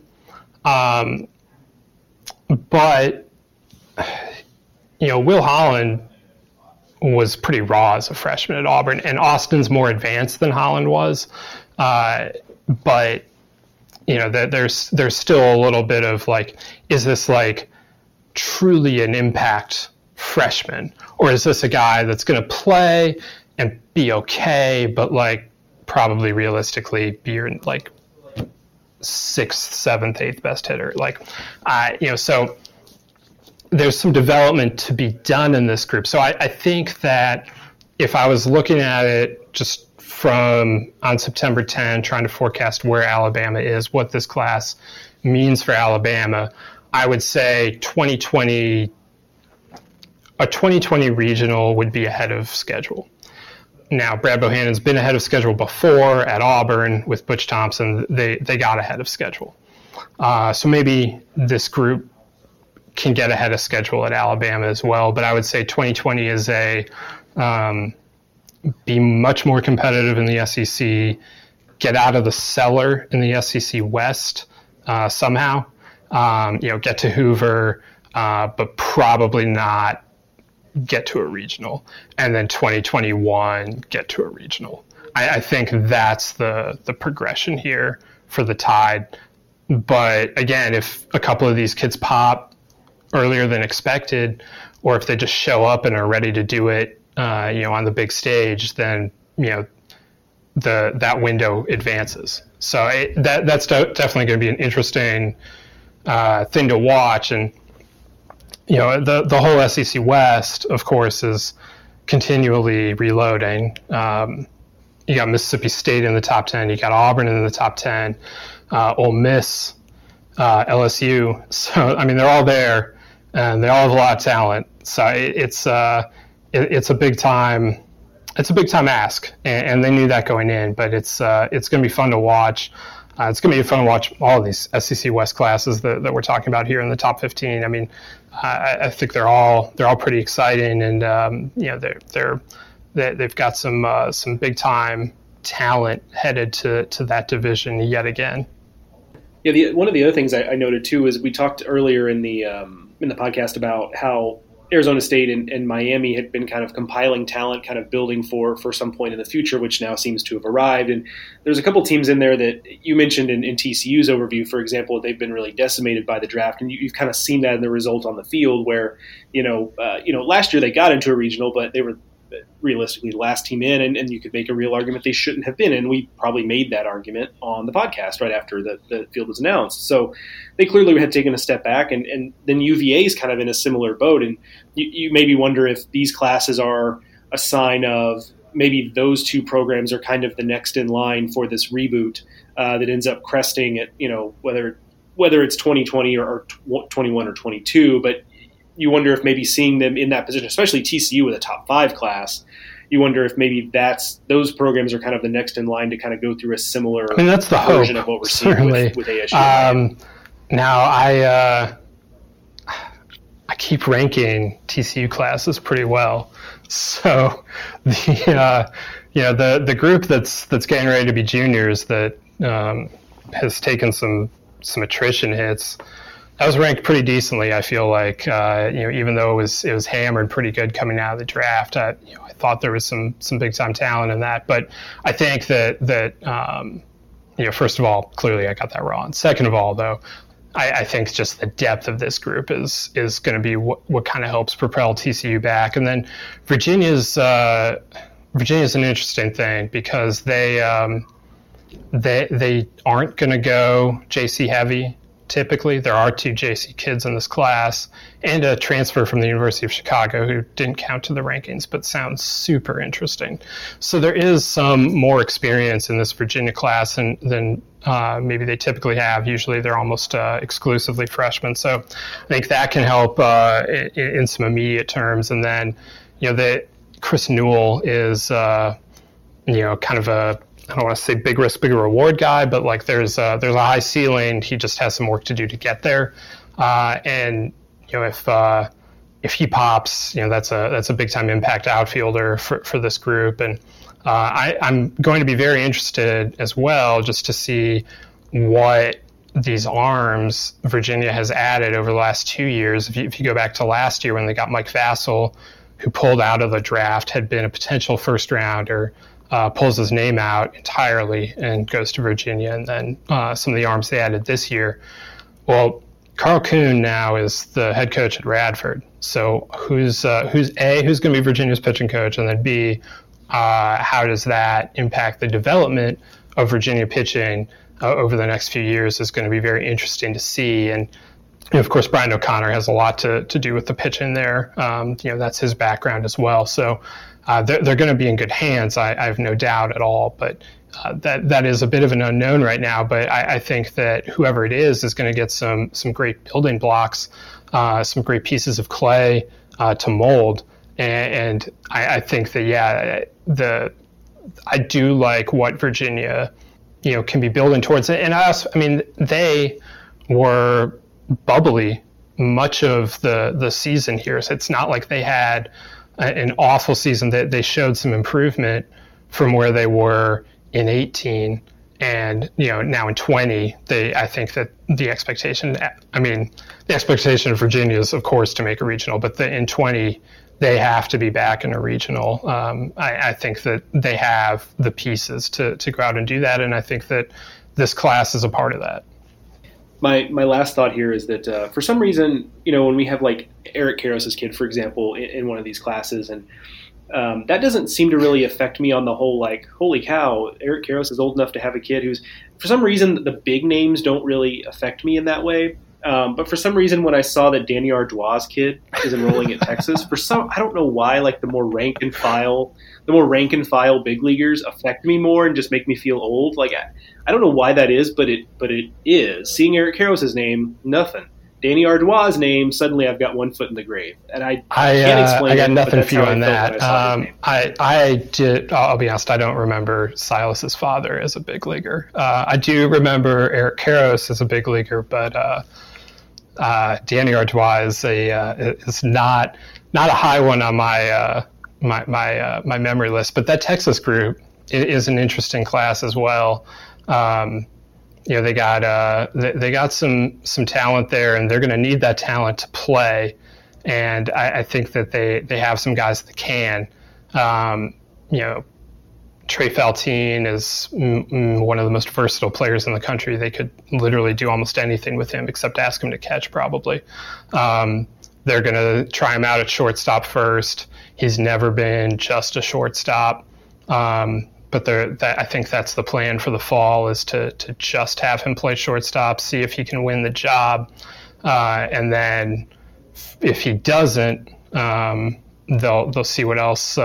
But, you know, Will Holland was pretty raw as a freshman at Auburn, and Austin's more advanced than Holland was. But, you know, there's still a little bit of, like, is this, like, truly an impact freshman? Or is this a guy that's going to play and be okay, but, like, probably realistically be your, like, 6th, 7th, 8th best hitter? Like, you know, so there's some development to be done in this group. So I think that if I was looking at it just from on September 10, trying to forecast where Alabama is, what this class means for Alabama, I would say 2020, a 2020 regional would be ahead of schedule. Now, Brad Bohannon's been ahead of schedule before at Auburn with Butch Thompson. They got ahead of schedule. So maybe this group can get ahead of schedule at Alabama as well. But I would say 2020 is a be much more competitive in the SEC, get out of the cellar in the SEC West somehow, you know, get to Hoover, but probably not get to a regional, and then 2021 get to a regional. I think that's the progression here for the Tide. But again, if a couple of these kids pop earlier than expected, or if they just show up and are ready to do it, you know, on the big stage, then, you know, that window advances. So that's definitely going to be an interesting thing to watch. And, you know, the whole SEC West, of course, is continually reloading. You got Mississippi State in the top 10. You got Auburn in the top 10. Ole Miss, LSU. So, I mean, they're all there, and they all have a lot of talent. So it's a big time ask, and they knew that going in. But it's going to be fun to watch. It's going to be fun to watch all of these SEC West classes that we're talking about here in the top 15. I mean, I think they're all pretty exciting, and you know, they've got some big time talent headed to that division yet again. Yeah, one of the other things I noted too is we talked earlier in the podcast about how Arizona State and Miami had been kind of compiling talent, kind of building for some point in the future, which now seems to have arrived. And there's a couple teams in there that you mentioned in TCU's overview, for example, they've been really decimated by the draft. And you've kind of seen that in the result on the field where, you know, last year they got into a regional, but they were realistically the last team in, and you could make a real argument they shouldn't have been. And we probably made that argument on the podcast right after the field was announced. So they clearly had taken a step back, and then UVA is kind of in a similar boat. And you maybe wonder if these classes are a sign of maybe those two programs are kind of the next in line for this reboot that ends up cresting at, you know, whether it's 2020 or 21 or 22, but you wonder if maybe seeing them in that position, especially TCU with a top 5 class, you wonder if maybe those programs are kind of the next in line to kind of go through a similar that's the version hope, of what we're seeing with ASU. Now I keep ranking TCU classes pretty well, so the group that's getting ready to be juniors that has taken some attrition hits. I was ranked pretty decently, I feel like, you know, even though it was hammered pretty good coming out of the draft. I thought there was some big time talent in that, but I think that you know, first of all, clearly I got that wrong. Second of all, though, I think just the depth of this group is going to be what kind of helps propel TCU back. And then Virginia's an interesting thing because they aren't going to go JC heavy. Typically, there are 2 JC kids in this class and a transfer from the University of Chicago who didn't count to the rankings, but sounds super interesting. So there is some more experience in this Virginia class than maybe they typically have. Usually they're almost exclusively freshmen. So I think that can help in some immediate terms. And then, you know, Chris Newell is, you know, kind of a, I don't want to say big risk, big reward guy, but like there's a high ceiling. He just has some work to do to get there. And you know, if he pops, you know, that's a big time impact outfielder for this group. And I'm going to be very interested as well just to see what these arms Virginia has added over the last 2 years. If you go back to last year when they got Mike Fassel, who pulled out of the draft, had been a potential first-rounder, pulls his name out entirely and goes to Virginia, and then some of the arms they added this year. Well, Carl Kuhn now is the head coach at Radford. So who's going to be Virginia's pitching coach, and then B, how does that impact the development of Virginia pitching over the next few years is going to be very interesting to see. And, you know, of course, Brian O'Connor has a lot to do with the pitching there. That's his background as well. So they're going to be in good hands. I have no doubt at all. But that is a bit of an unknown right now. But I think that whoever it is going to get some great building blocks, some great pieces of clay to mold. And I think that, I do like what Virginia, you know, can be building towards it. And they were bubbly much of the season here. So it's not like they had an awful season. That they showed some improvement from where they were in 18 and, you know, now in 20, I think that the expectation of Virginia is, of course, to make a regional, but in 20, they have to be back in a regional. I think that they have the pieces to go out and do that, and I think that this class is a part of that. My last thought here is that for some reason, you know, when we have like Eric Karros' kid, for example, in one of these classes, and that doesn't seem to really affect me on the whole, like, holy cow, Eric Karros is old enough to have a kid who's, for some reason, the big names don't really affect me in that way. But for some reason, when I saw that Danny Ardois' kid is enrolling at Texas, I don't know why, like, the more rank and file big leaguers affect me more and just make me feel old. Like, I don't know why that is, but it is. Seeing Eric Karros' name, nothing. Danny Ardois' name, suddenly I've got one foot in the grave, and I can't explain. I got nothing for you on that. I did. I'll be honest. I don't remember Silas's father as a big leaguer. I do remember Eric Karros as a big leaguer, but Danny Ardois is not a high one on my memory list. But that Texas group is an interesting class as well. You know, they got some talent there, and they're going to need that talent to play. And I think that they have some guys that can. You know, Trey Faltine is one of the most versatile players in the country. They could literally do almost anything with him except ask him to catch, probably. They're going to try him out at shortstop first. He's never been just a shortstop. But I think that's the plan for the fall, is to just have him play shortstop, see if he can win the job. And then if he doesn't, they'll see what else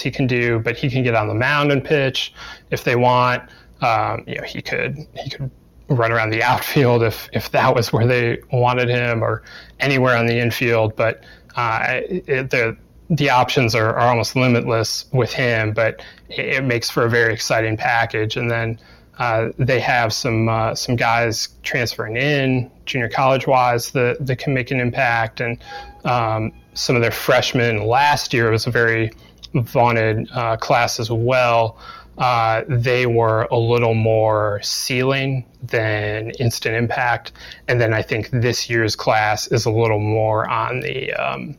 he can do. But he can get on the mound and pitch if they want. You know, he could run around the outfield if that was where they wanted him, or anywhere on the infield. But the options are almost limitless with him, but it makes for a very exciting package. And then they have some guys transferring in junior college wise that can make an impact. And some of their freshmen last year was a very vaunted class as well. They were a little more ceiling than instant impact. And then I think this year's class is a little more on the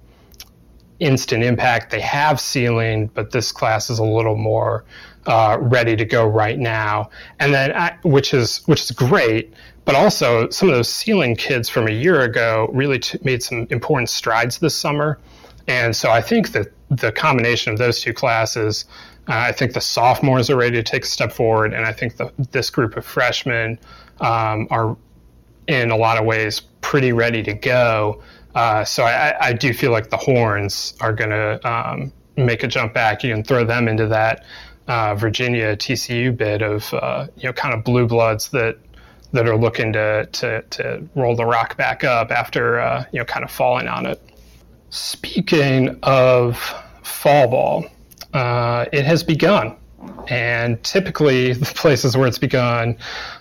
instant impact. They have ceiling, but this class is a little more ready to go right now. And then which is great, but also some of those ceiling kids from a year ago really made some important strides this summer. And so I think that the combination of those two classes, I think the sophomores are ready to take a step forward, and I think this group of freshmen are in a lot of ways pretty ready to go. So I do feel like the Horns are going to make a jump back. You can throw them into that Virginia TCU bit of kind of blue bloods that are looking to roll the rock back up after kind of falling on it. Speaking of fall ball, it has begun, and typically the places where it's begun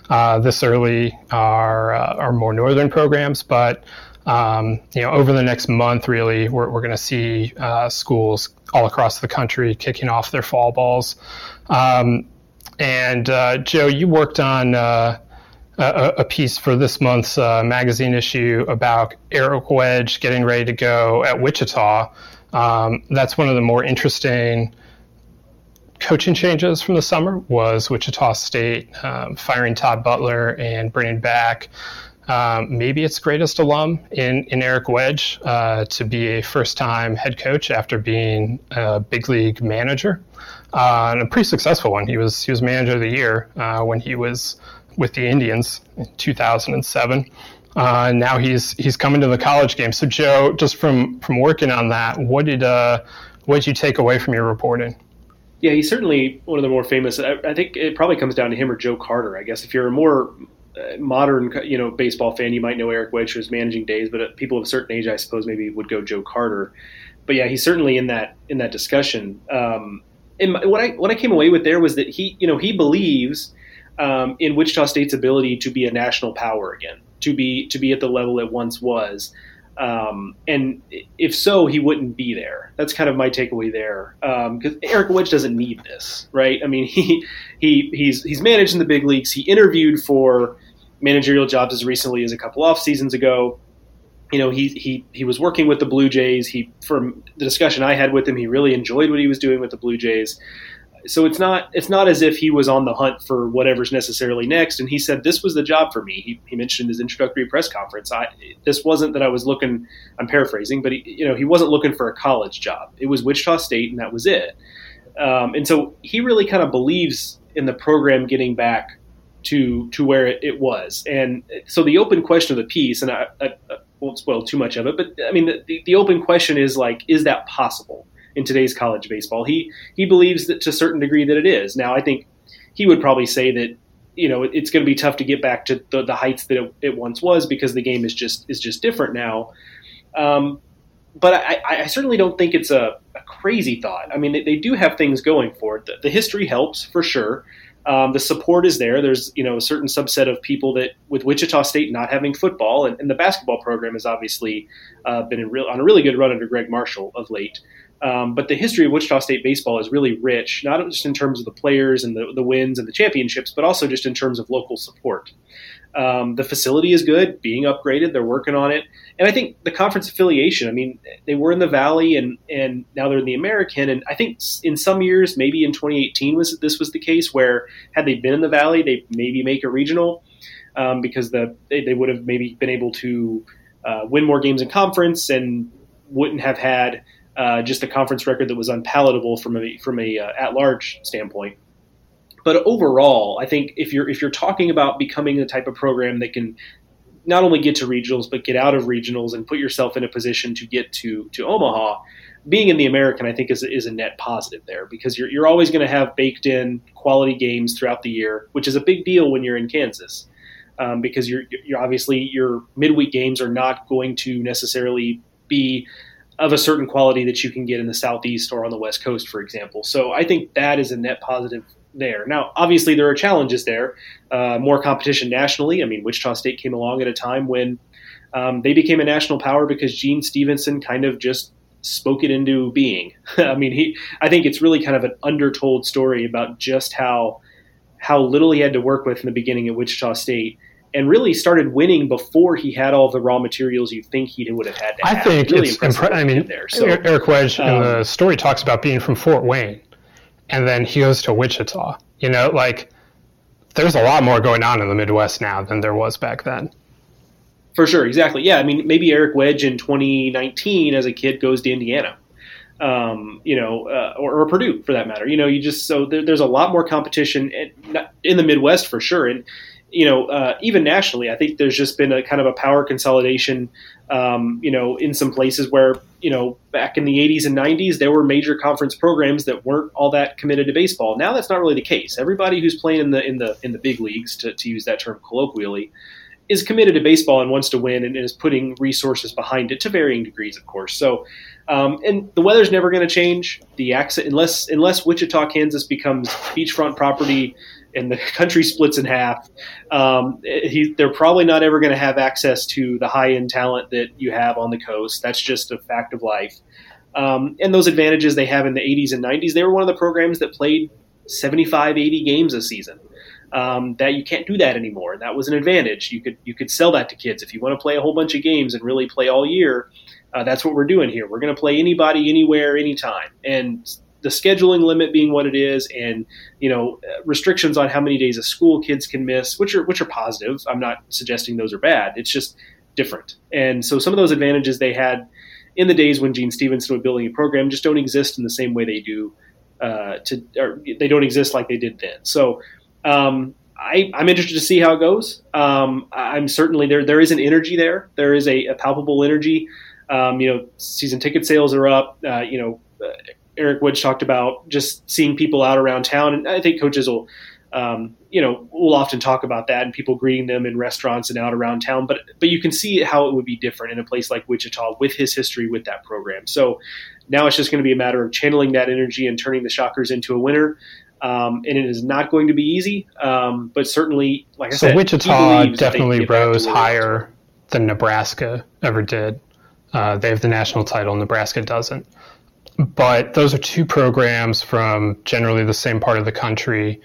this early are more northern programs, but Over the next month, really, we're going to see schools all across the country kicking off their fall balls. And Joe, you worked on a piece for this month's magazine issue about Eric Wedge getting ready to go at Wichita. That's one of the more interesting coaching changes from the summer was Wichita State firing Todd Butler and bringing back maybe its greatest alum in Eric Wedge to be a first-time head coach after being a big league manager, and a pretty successful one. He was manager of the year when he was with the Indians in 2007. Now he's coming to the college game. So Joe, just from working on that, what did you take away from your reporting? Yeah, he's certainly one of the more famous. I think it probably comes down to him or Joe Carter. I guess if you're a more modern, baseball fan, you might know Eric Wedge for his managing days, but people of a certain age, I suppose, maybe would go Joe Carter. But yeah, he's certainly in that discussion. And what I came away with there was that he believes in Wichita State's ability to be a national power again, to be at the level it once was. And if so, he wouldn't be there. That's kind of my takeaway there. Because Eric Wedge doesn't need this, right? I mean, he's managed in the big leagues. He interviewed for managerial jobs as recently as a couple off seasons ago. He was working with the Blue Jays. From the discussion I had with him, he really enjoyed what he was doing with the Blue Jays. So it's not as if he was on the hunt for whatever's necessarily next. And he said, this was the job for me. He mentioned his introductory press conference. This wasn't that I was looking, I'm paraphrasing, but he wasn't looking for a college job. It was Wichita State and that was it. And so he really kind of believes in the program getting back to where it was. And so the open question of the piece, and I won't spoil too much of it, but I mean, the open question is like, is that possible in today's college baseball? He believes that to a certain degree that it is. Now, I think he would probably say that, it's going to be tough to get back to the heights that it once was because the game is just different now. But I certainly don't think it's a crazy thought. I mean, they do have things going for it. The history helps for sure. The support is there. There's, a certain subset of people that with Wichita State not having football and the basketball program has obviously been on a really good run under Greg Marshall of late. But the history of Wichita State baseball is really rich, not just in terms of the players and the wins and the championships, but also just in terms of local support. The facility is good, being upgraded. They're working on it. And I think the conference affiliation, I mean, they were in the Valley and now they're in the American. And I think in some years, maybe in 2018, this was the case where had they been in the Valley, they maybe make a regional because they would have maybe been able to win more games in conference and wouldn't have had just a conference record that was unpalatable from a at-large standpoint. But overall, I think if you're talking about becoming the type of program that can not only get to regionals but get out of regionals and put yourself in a position to get to Omaha, being in the American I think is a net positive there because you're always going to have baked in quality games throughout the year, which is a big deal when you're in Kansas because you're obviously your midweek games are not going to necessarily be of a certain quality that you can get in the Southeast or on the West Coast, for example. So I think that is a net positive there. Now, obviously there are challenges there, more competition nationally. I mean, Wichita State came along at a time when they became a national power because Gene Stephenson kind of just spoke it into being. I mean, I think it's really kind of an undertold story about just how little he had to work with in the beginning at Wichita State. And really started winning before he had all the raw materials you think he would have had to have. I think really it's impressive. I mean, there. So, Eric Wedge in the story talks about being from Fort Wayne, and then he goes to Wichita. There's a lot more going on in the Midwest now than there was back then. For sure, exactly. Yeah, I mean, maybe Eric Wedge in 2019 as a kid goes to Indiana, or Purdue for that matter. There's a lot more competition in the Midwest for sure, and. Even nationally, I think there's just been a kind of a power consolidation, in some places where, back in the 80s and 90s, there were major conference programs that weren't all that committed to baseball. Now that's not really the case. Everybody who's playing in the big leagues, to use that term colloquially, is committed to baseball and wants to win and is putting resources behind it to varying degrees, of course. So, and the weather's never going to change. The accent, unless Wichita, Kansas becomes beachfront property, and the country splits in half, they're probably not ever going to have access to the high-end talent that you have on the coast. That's just a fact of life. And those advantages they have in the 80s and 90s, they were one of the programs that played 75, 80 games a season. That you can't do that anymore. And that was an advantage. You could sell that to kids. If you want to play a whole bunch of games and really play all year, that's what we're doing here. We're going to play anybody, anywhere, anytime. And the scheduling limit being what it is, and restrictions on how many days of school kids can miss, which are positive. I'm not suggesting those are bad. It's just different. And so some of those advantages they had in the days when Gene Stephenson was building a program just don't exist in the same way they do. They don't exist like they did then. So. I'm interested to see how it goes. I'm certainly there is an energy there. There is a palpable energy. Season ticket sales are up. Eric Wedge talked about just seeing people out around town. And I think coaches will often talk about that and people greeting them in restaurants and out around town. But you can see how it would be different in a place like Wichita with his history with that program. So now it's just going to be a matter of channeling that energy and turning the Shockers into a winner. And it is not going to be easy, but certainly, like I said, so Wichita definitely rose higher than Nebraska ever did. They have the national title, Nebraska doesn't. But those are two programs from generally the same part of the country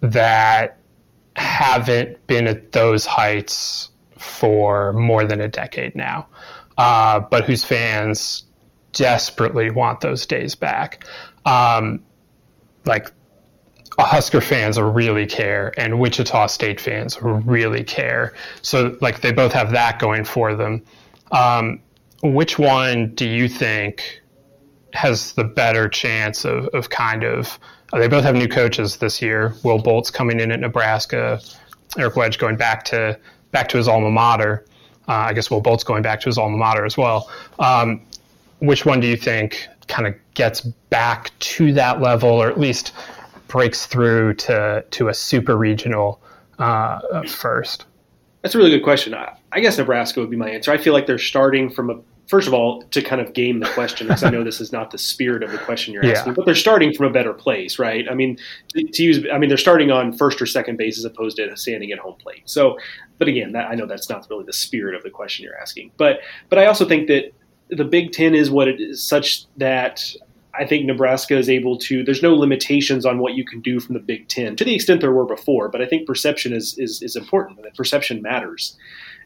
that haven't been at those heights for more than a decade now, but whose fans desperately want those days back. Husker fans really care, and Wichita State fans really care. So, they both have that going for them. Which one do you think has the better chance of kind of... They both have new coaches this year. Will Bolt's coming in at Nebraska. Eric Wedge going back to his alma mater. I guess Will Bolt's going back to his alma mater as well. Which one do you think kind of gets back to that level, or at least... breaks through to a super regional first? That's a really good question. I guess Nebraska would be my answer. I feel like they're starting from first of all, to kind of game the question, because I know this is not the spirit of the question you're asking, but they're starting from a better place, right? I mean, they're starting on first or second base as opposed to standing at home plate. So, but again, I know that's not really the spirit of the question you're asking. But I also think that the Big Ten is what it is, such that I think Nebraska is able to – there's no limitations on what you can do from the Big Ten, to the extent there were before, but I think perception is important. That perception matters.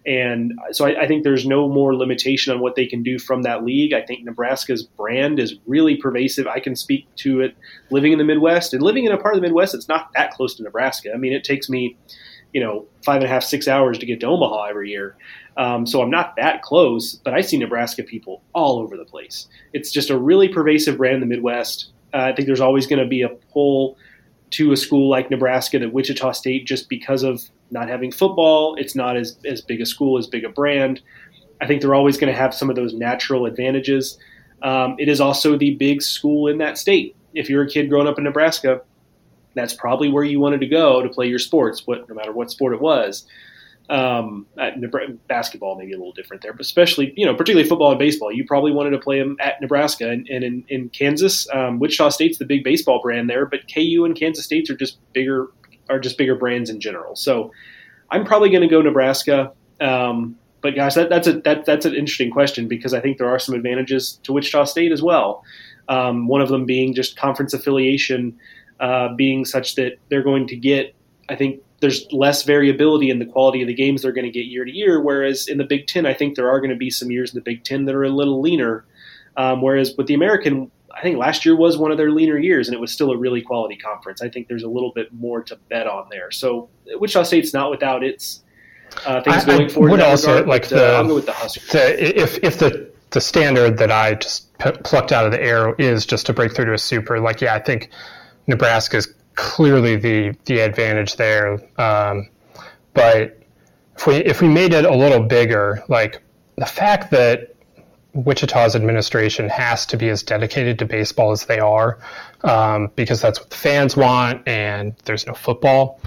And so I think there's no more limitation on what they can do from that league. I think Nebraska's brand is really pervasive. I can speak to it living in the Midwest, and living in a part of the Midwest that's not that close to Nebraska. I mean, it takes me – 5.5, 6 hours to get to Omaha every year. So I'm not that close, but I see Nebraska people all over the place. It's just a really pervasive brand in the Midwest. I think there's always going to be a pull to a school like Nebraska that Wichita State, just because of not having football, it's not as big a school, as big a brand. I think they're always going to have some of those natural advantages. It is also the big school in that state. If you're a kid growing up in Nebraska, that's probably where you wanted to go to play your sports, no matter what sport it was. Basketball may be a little different there, but especially, particularly football and baseball, you probably wanted to play them at Nebraska and in Kansas. Wichita State's the big baseball brand there, but KU and Kansas State are just bigger brands in general. So I'm probably going to go Nebraska. But gosh, that's an interesting question, because I think there are some advantages to Wichita State as well. One of them being just conference affiliation, being such that they're going to get, I think there's less variability in the quality of the games they're going to get year to year, whereas in the Big Ten, I think there are going to be some years in the Big Ten that are a little leaner, whereas with the American, I think last year was one of their leaner years, and it was still a really quality conference. I think there's a little bit more to bet on there. So Wichita State's not without its things going forward. I would also regard, I'll go with the Huskers. If the standard that I just plucked out of the air is just to break through to a super, I think Nebraska is clearly the advantage there, but if we made it a little bigger, the fact that Wichita's administration has to be as dedicated to baseball as they are, because that's what the fans want, and there's no football,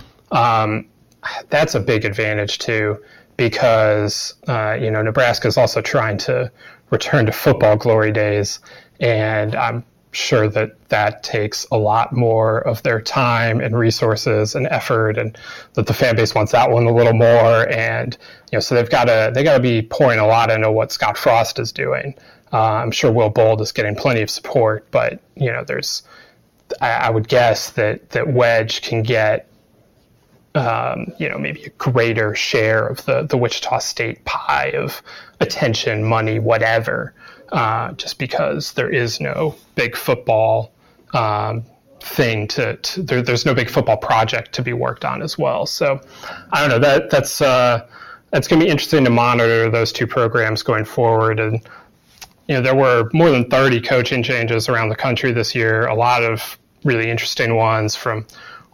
that's a big advantage too, because Nebraska is also trying to return to football glory days, and I'm sure that that takes a lot more of their time and resources and effort, and that the fan base wants that one a little more. And, you know, so they've got to be pouring a lot into what Scott Frost is doing. I'm sure Will Bold is getting plenty of support, but, you know, I would guess that Wedge can get, you know, maybe a greater share of the Wichita State pie of attention, money, whatever, just because there is no big football thing to there's no big football project to be worked on as well. So I don't know, that's going to be interesting to monitor those two programs going forward. And, you know, there were more than 30 coaching changes around the country this year, a lot of really interesting ones from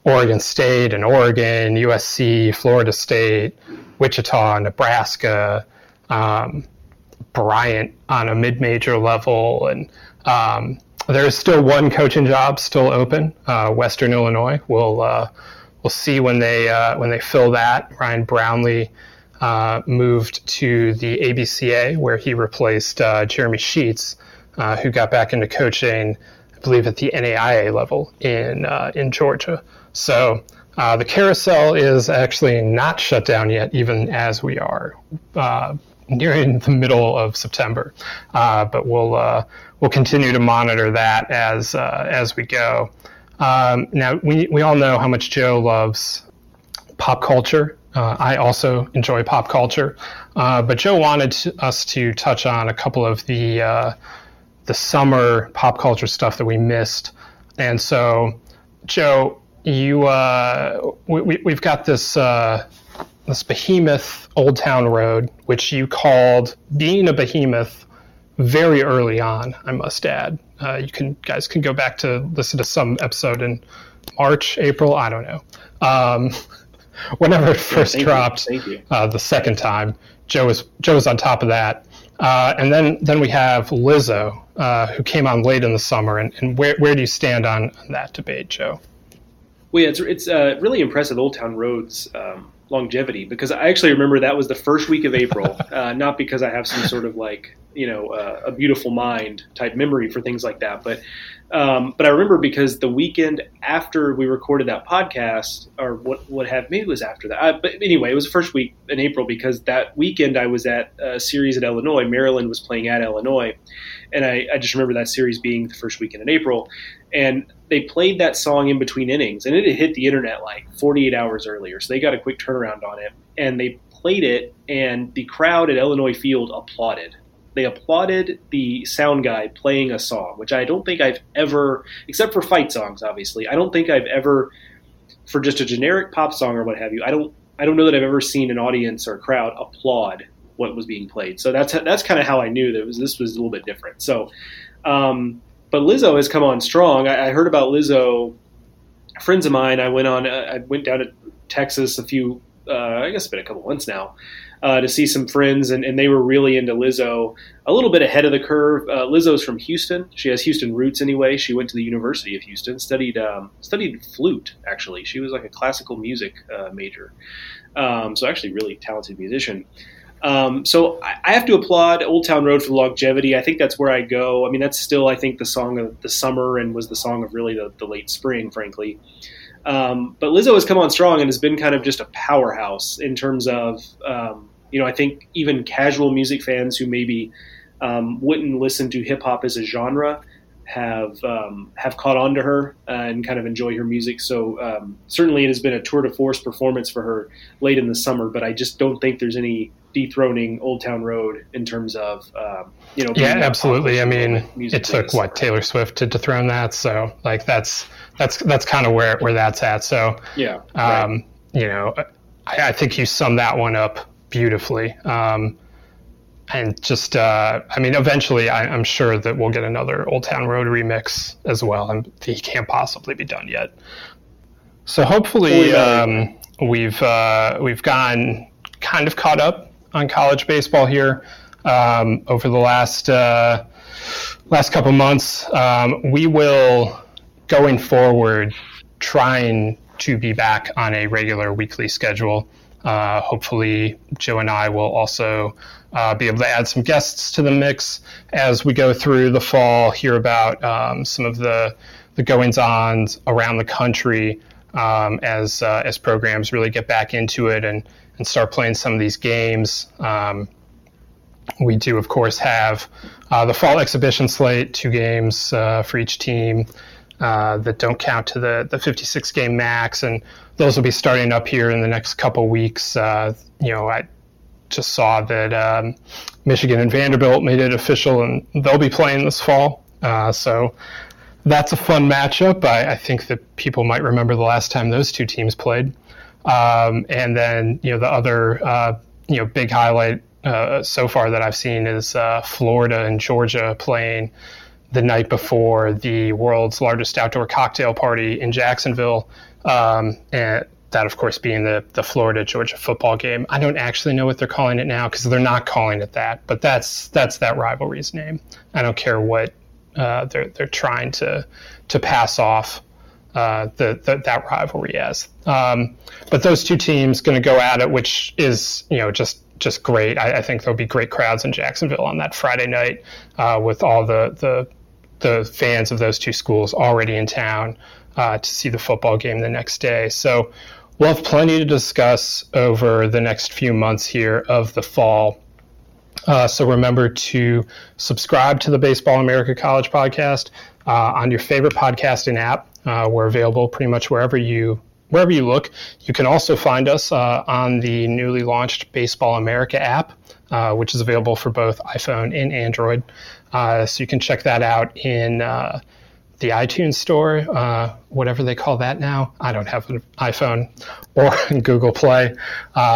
Oregon State and Oregon, USC, Florida State, Wichita, Nebraska, Bryant on a mid-major level. And there is still one coaching job still open, Western Illinois. We'll see when they fill that. Ryan Brownlee moved to the ABCA, where he replaced Jeremy Sheets, who got back into coaching, I believe, at the NAIA level in Georgia. So the carousel is actually not shut down yet, even as we are nearing the middle of September. But we'll continue to monitor that as we go. Now we all know how much Joe loves pop culture. I also enjoy pop culture, but Joe wanted us to touch on a couple of the summer pop culture stuff that we missed. And so, Joe, you we've got this behemoth Old Town Road, which you called being a behemoth very early on, I must add. You guys can go back to listen to some episode in March, April, I don't know. Whenever it first dropped, the second time, Joe was on top of that. And then we have Lizzo, who came on late in the summer. And where do you stand on that debate, Joe? Well, yeah, it's really impressive Old Town Road's longevity, because I actually remember that was the first week of April, not because I have some sort of a beautiful mind type memory for things like that. But I remember because the weekend after we recorded that podcast, or maybe it was after that. But anyway, it was the first week in April, because that weekend I was at a series at Illinois. Maryland was playing at Illinois. And I just remember that series being the first weekend in April. And they played that song in between innings, and it had hit the internet like 48 hours earlier. So they got a quick turnaround on it, and they played it, and the crowd at Illinois Field applauded. They applauded the sound guy playing a song, which I don't think I've ever, except for fight songs, obviously, I don't think I've ever, for just a generic pop song or what have you, I don't know that I've ever seen an audience or a crowd applaud what was being played. So that's kind of how I knew that this was a little bit different. So, but Lizzo has come on strong. I heard about Lizzo. Friends of mine, I went down to Texas a few, I guess it's been a couple months now, to see some friends, and they were really into Lizzo, a little bit ahead of the curve. Lizzo's from Houston. She has Houston roots anyway. She went to the University of Houston, studied flute, actually. She was like a classical music major. So actually really talented musician. So I have to applaud Old Town Road for the longevity. I think that's where I go. I mean, that's still, I think, the song of the summer, and was the song of really the late spring, frankly. But Lizzo has come on strong and has been kind of just a powerhouse in terms of, you know, I think even casual music fans who maybe wouldn't listen to hip hop as a genre have caught on to her and kind of enjoy her music. So certainly it has been a tour de force performance for her late in the summer, but I just don't think there's any dethroning Old Town Road in terms of, you know. Yeah, absolutely. I mean, it took what Taylor Swift to dethrone that. So like that's kind of where that's at. So, yeah, right. You know, I think you summed that one up beautifully. And just, I mean, eventually I'm sure that we'll get another Old Town Road remix as well. And he can't possibly be done yet. So hopefully we've gone kind of caught up on college baseball here over the last couple months. We will, going forward, trying to be back on a regular weekly schedule. Hopefully, Joe and I will also be able to add some guests to the mix as we go through the fall, hear about some of the goings-on around the country as programs really get back into it and start playing some of these games. We do, of course, have the fall exhibition slate, 2 games for each team that don't count to the 56-game max, and those will be starting up here in the next couple weeks. I just saw that Michigan and Vanderbilt made it official, and they'll be playing this fall. So that's a fun matchup. I think that people might remember the last time those 2 teams played. And then, the other, big highlight so far that I've seen is Florida and Georgia playing the night before the world's largest outdoor cocktail party in Jacksonville. And that, of course, being the Florida-Georgia football game. I don't actually know what they're calling it now because they're not calling it that, but that's that rivalry's name. I don't care what they're trying to pass off that rivalry as. But those 2 teams going to go at it, which is just great. I think there'll be great crowds in Jacksonville on that Friday night with all the fans of those 2 schools already in town to see the football game the next day. So we'll have plenty to discuss over the next few months here of the fall. So remember to subscribe to the Baseball America College podcast on your favorite podcasting app. We're available pretty much wherever you look. You can also find us on the newly launched Baseball America app, which is available for both iPhone and Android. So you can check that out in the iTunes store, whatever they call that now. I don't have an iPhone, or Google Play.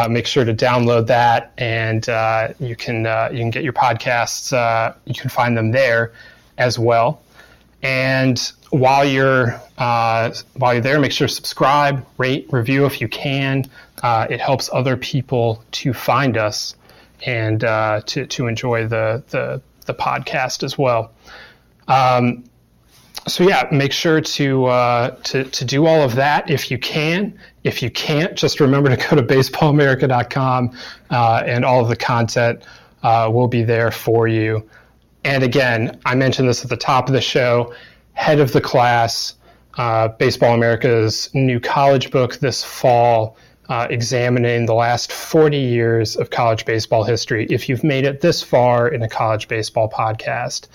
Make sure to download that, and you can get your podcasts. You can find them there as well. And while you're there, make sure to subscribe, rate, review if you can. It helps other people to find us and to enjoy the podcast as well. So yeah, make sure to do all of that if you can. If you can't, just remember to go to baseballamerica.com and all of the content will be there for you. And again, I mentioned this at the top of the show, Head of the Class, Baseball America's new college book this fall, examining the last 40 years of college baseball history. If you've made it this far in a college baseball podcast,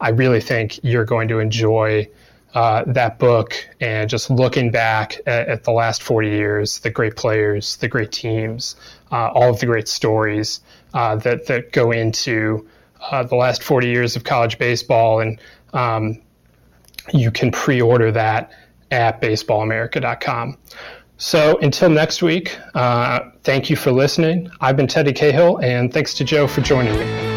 I really think you're going to enjoy that book and just looking back at the last 40 years, the great players, the great teams, all of the great stories that go into the last 40 years of college baseball. And you can pre-order that at baseballamerica.com. So until next week, thank you for listening. I've been Teddy Cahill, and thanks to Joe for joining me.